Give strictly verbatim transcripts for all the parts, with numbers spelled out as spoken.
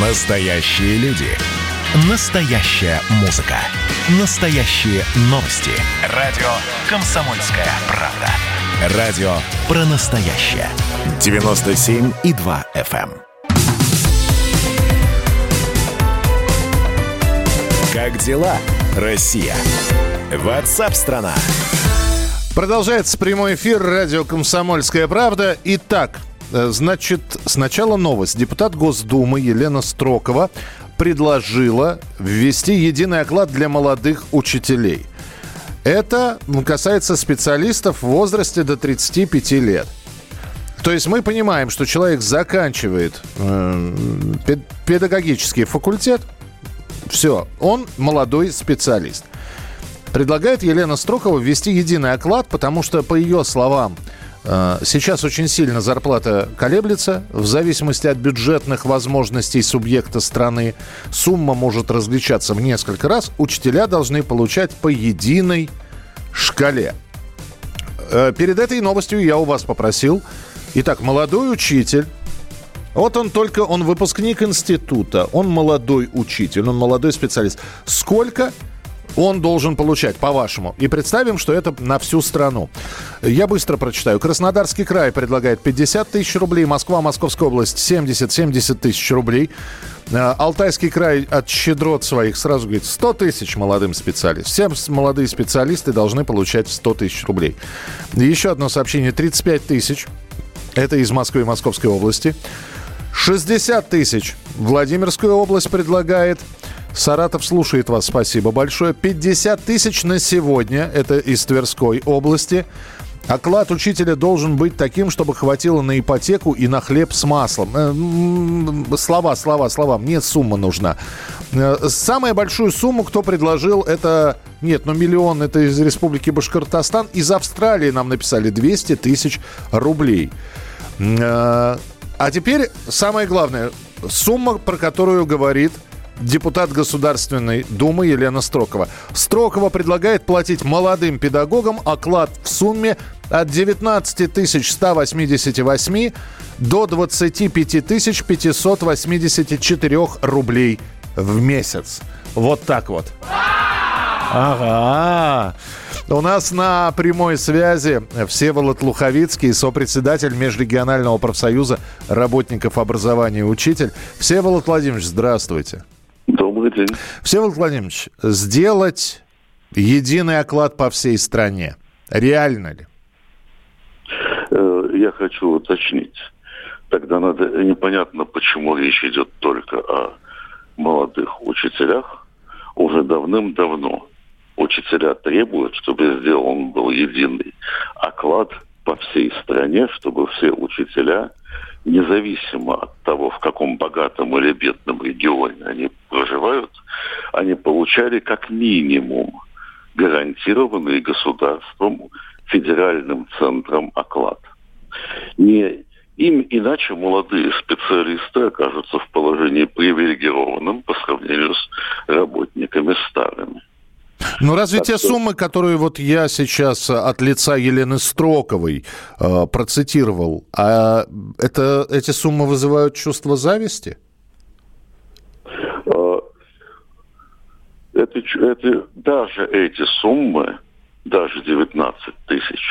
Настоящие люди. Настоящая музыка. Настоящие новости. Радио «Комсомольская правда». Радио про настоящее. девяносто семь и два эф эм. Как дела, Россия? Ватсап-страна. Продолжается прямой эфир радио «Комсомольская правда». Итак, значит, сначала новость. Депутат Госдумы Елена Строкова предложила ввести единый оклад для молодых учителей. Это касается специалистов в возрасте до тридцати пяти лет. То есть мы понимаем, что человек заканчивает э, педагогический факультет. Все, он молодой специалист. Предлагает Елена Строкова ввести единый оклад, потому что, по ее словам, сейчас очень сильно зарплата колеблется. В зависимости от бюджетных возможностей субъекта страны сумма может различаться в несколько раз. Учителя должны получать по единой шкале. Перед этой новостью я у вас попросил. Итак, молодой учитель. Вот он только, он выпускник института, он молодой учитель, он молодой специалист. Сколько он должен получать, по-вашему? И представим, что это на всю страну. Я быстро прочитаю. Краснодарский край предлагает пятьдесят тысяч рублей, Москва, Московская область семьдесят тысяч рублей. Алтайский край от щедрот своих сразу говорит сто тысяч молодым специалистам. Все молодые специалисты должны получать сто тысяч рублей. Еще одно сообщение. тридцать пять тысяч. Это из Москвы и Московской области. шестьдесят тысяч. Владимирская область предлагает. Саратов слушает вас. Спасибо большое. пятьдесят тысяч на сегодня. Это из Тверской области. Оклад учителя должен быть таким, чтобы хватило на ипотеку и на хлеб с маслом. Э-м-м, слова, слова, слова. Мне сумма нужна. Э-э- самую большую сумму, кто предложил, это... Нет, ну миллион, это из Республики Башкортостан. Из Австралии нам написали двести тысяч рублей. Э-э- А теперь самое главное. Сумма, про которую говорит депутат Государственной Думы Елена Строкова. Строкова предлагает платить молодым педагогам оклад в сумме от девятнадцать тысяч сто восемьдесят восемь до двадцать пять тысяч пятьсот восемьдесят четыре рублей в месяц. Вот так вот. Ага. У нас на прямой связи Всеволод Луховицкий, сопредседатель Межрегионального профсоюза работников образования и учитель. Всеволод Владимирович, здравствуйте. Добрый день. Всеволод Владимирович, сделать единый оклад по всей стране, реально ли? Я хочу уточнить. Тогда надо непонятно, почему речь идет только о молодых учителях. Уже давным-давно учителя требуют, чтобы сделан был единый оклад по всей стране, чтобы все учителя... независимо от того, в каком богатом или бедном регионе они проживают, они получали как минимум гарантированный государством, федеральным центром оклад. Не им, иначе молодые специалисты окажутся в положении привилегированном по сравнению с работниками старыми. Ну, разве так те что... суммы, которые вот я сейчас от лица Елены Строковой э, процитировал, а это, эти суммы вызывают чувство зависти? Это, это, даже эти суммы, даже девятнадцать тысяч,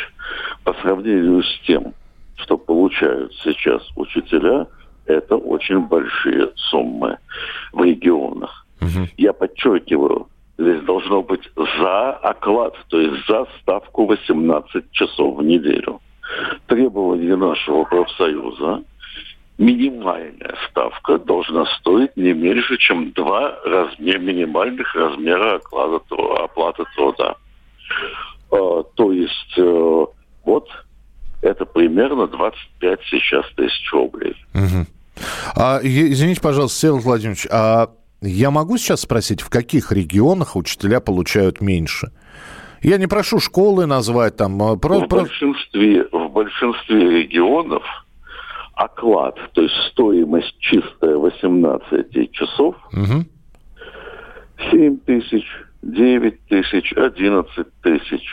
по сравнению с тем, что получают сейчас учителя, это очень большие суммы в регионах. Угу. Я подчеркиваю, здесь должно быть за оклад, то есть за ставку восемнадцать часов в неделю. Требование нашего профсоюза, минимальная ставка должна стоить не меньше, чем два размера, минимальных размера оклада, оплаты труда. Э, то есть э, вот это примерно двадцать пять сейчас тысяч рублей. Угу. А, извините, пожалуйста, Всеволод Владимирович, а я могу сейчас спросить, в каких регионах учителя получают меньше? Я не прошу школы назвать там. Про, в, про... Большинстве, в большинстве регионов оклад, то есть стоимость чистая восемнадцать часов, угу. семь тысяч, девять тысяч, одиннадцать тысяч.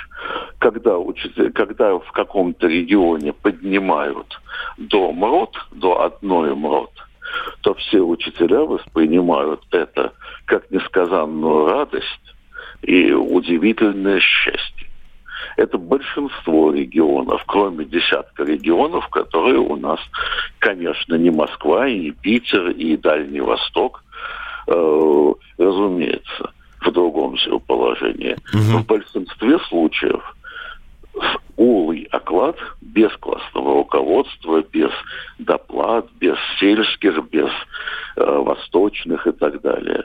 Когда, учитель, когда в каком-то регионе поднимают до МРОТ, до одной МРОТ, то все учителя воспринимают это как несказанную радость и удивительное счастье. Это большинство регионов, кроме десятка регионов, которые у нас, конечно, не Москва, и не Питер, и Дальний Восток, э, разумеется, в другом же положении. Угу. В большинстве случаев голый оклад без классного руководства, без доплат, без сельских, без э, восточных и так далее,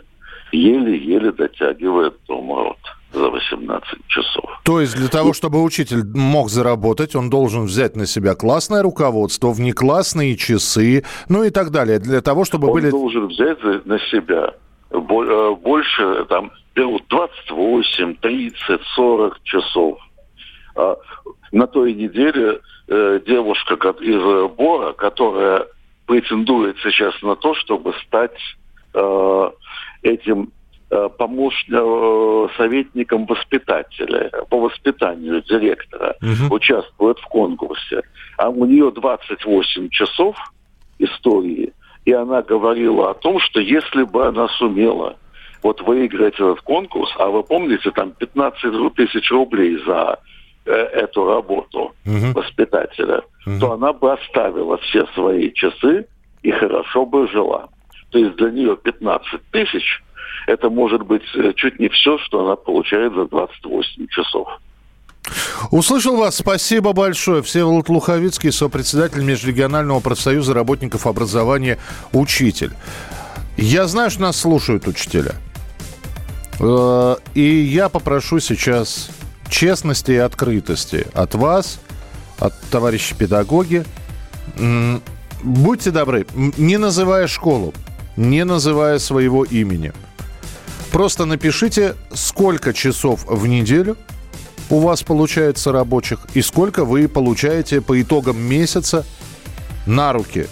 еле-еле дотягивает до МРОТ за восемнадцать часов. То есть для того, чтобы учитель мог заработать, он должен взять на себя классное руководство, внеклассные часы, ну и так далее. Для того, чтобы он были... Он должен взять на себя больше, там, берут двадцать восемь, тридцать, сорок часов. На той неделе девушка из Бора, которая претендует сейчас на то, чтобы стать этим помощником, советником воспитателя, по воспитанию директора, угу. участвует в конкурсе. А у нее двадцать восемь часов истории, и она говорила о том, что если бы она сумела вот выиграть этот конкурс, а вы помните, там пятнадцать тысяч рублей за эту работу угу. воспитателя, угу. то она бы оставила все свои часы и хорошо бы жила. То есть для нее пятнадцать тысяч это может быть чуть не все, что она получает за двадцать восемь часов. Услышал вас. Спасибо большое. Всеволод Луховицкий, сопредседатель Межрегионального профсоюза работников образования «Учитель». Я знаю, что нас слушают учителя. И я попрошу сейчас честности и открытости от вас, от товарищей педагоги. Будьте добры, не называя школу, не называя своего имени, просто напишите, сколько часов в неделю у вас получается рабочих и сколько вы получаете по итогам месяца на руки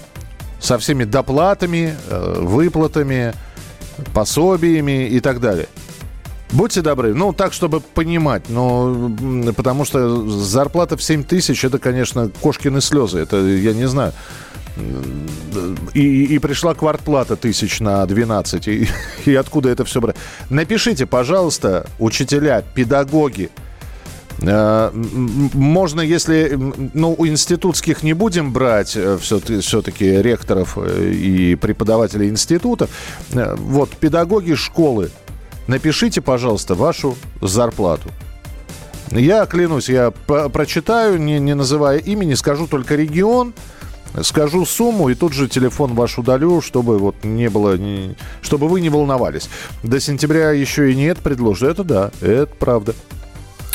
со всеми доплатами, выплатами, пособиями и так далее. Будьте добры. Ну, так, чтобы понимать. Но, потому что зарплата в семь тысяч, это, конечно, кошкины слезы. Это, я не знаю. И, и пришла квартплата тысяч на двенадцать. И, и откуда это все брать? Напишите, пожалуйста, учителя, педагоги. Можно, если... Ну, у институтских не будем брать все-таки ректоров и преподавателей институтов. Вот, педагоги школы. Напишите, пожалуйста, вашу зарплату. Я клянусь, я по- прочитаю, не, не называя имени, скажу только регион, скажу сумму и тут же телефон ваш удалю, чтобы вот не было, не, чтобы вы не волновались. До сентября еще и нет предложено. Это да, это правда.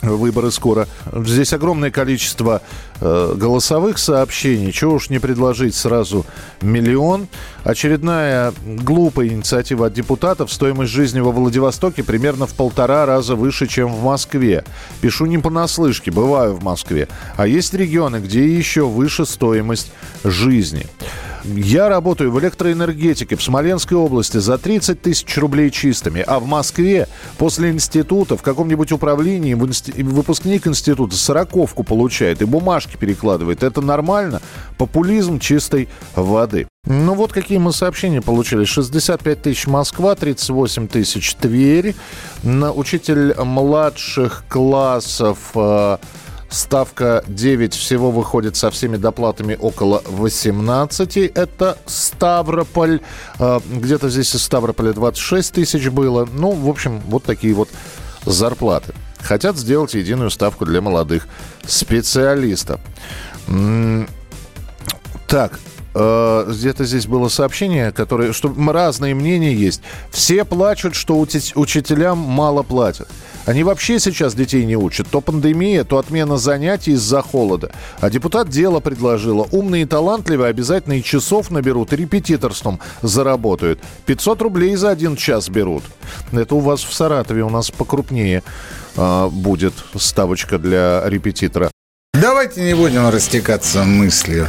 Выборы скоро. Здесь огромное количество э, голосовых сообщений. Чего уж не предложить сразу миллион. Очередная глупая инициатива от депутатов. Стоимость жизни во Владивостоке примерно в полтора раза выше, чем в Москве. Пишу не понаслышке, бываю в Москве. А есть регионы, где еще выше стоимость жизни. Я работаю в электроэнергетике в Смоленской области за тридцать тысяч рублей чистыми. А в Москве после института в каком-нибудь управлении выпускник института сороковку получает и бумажки перекладывает. Это нормально? Популизм чистой воды. Ну вот какие мы сообщения получили. шестьдесят пять тысяч Москва, тридцать восемь тысяч Тверь. Учитель младших классов... Ставка девять, всего выходит со всеми доплатами около восемнадцати. Это Ставрополь. Где-то здесь из Ставрополя двадцать шесть тысяч было. Ну, в общем, вот такие вот зарплаты. Хотят сделать единую ставку для молодых специалистов. Так, где-то здесь было сообщение, которое, что разные мнения есть. Все плачут, что учителям мало платят. Они вообще сейчас детей не учат. То пандемия, то отмена занятий из-за холода. А депутат дело предложила. Умные и талантливые обязательно и часов наберут, и репетиторством заработают. пятьсот рублей за один час берут. Это у вас в Саратове, у нас покрупнее э, будет ставочка для репетитора. Давайте не будем растекаться мыслью.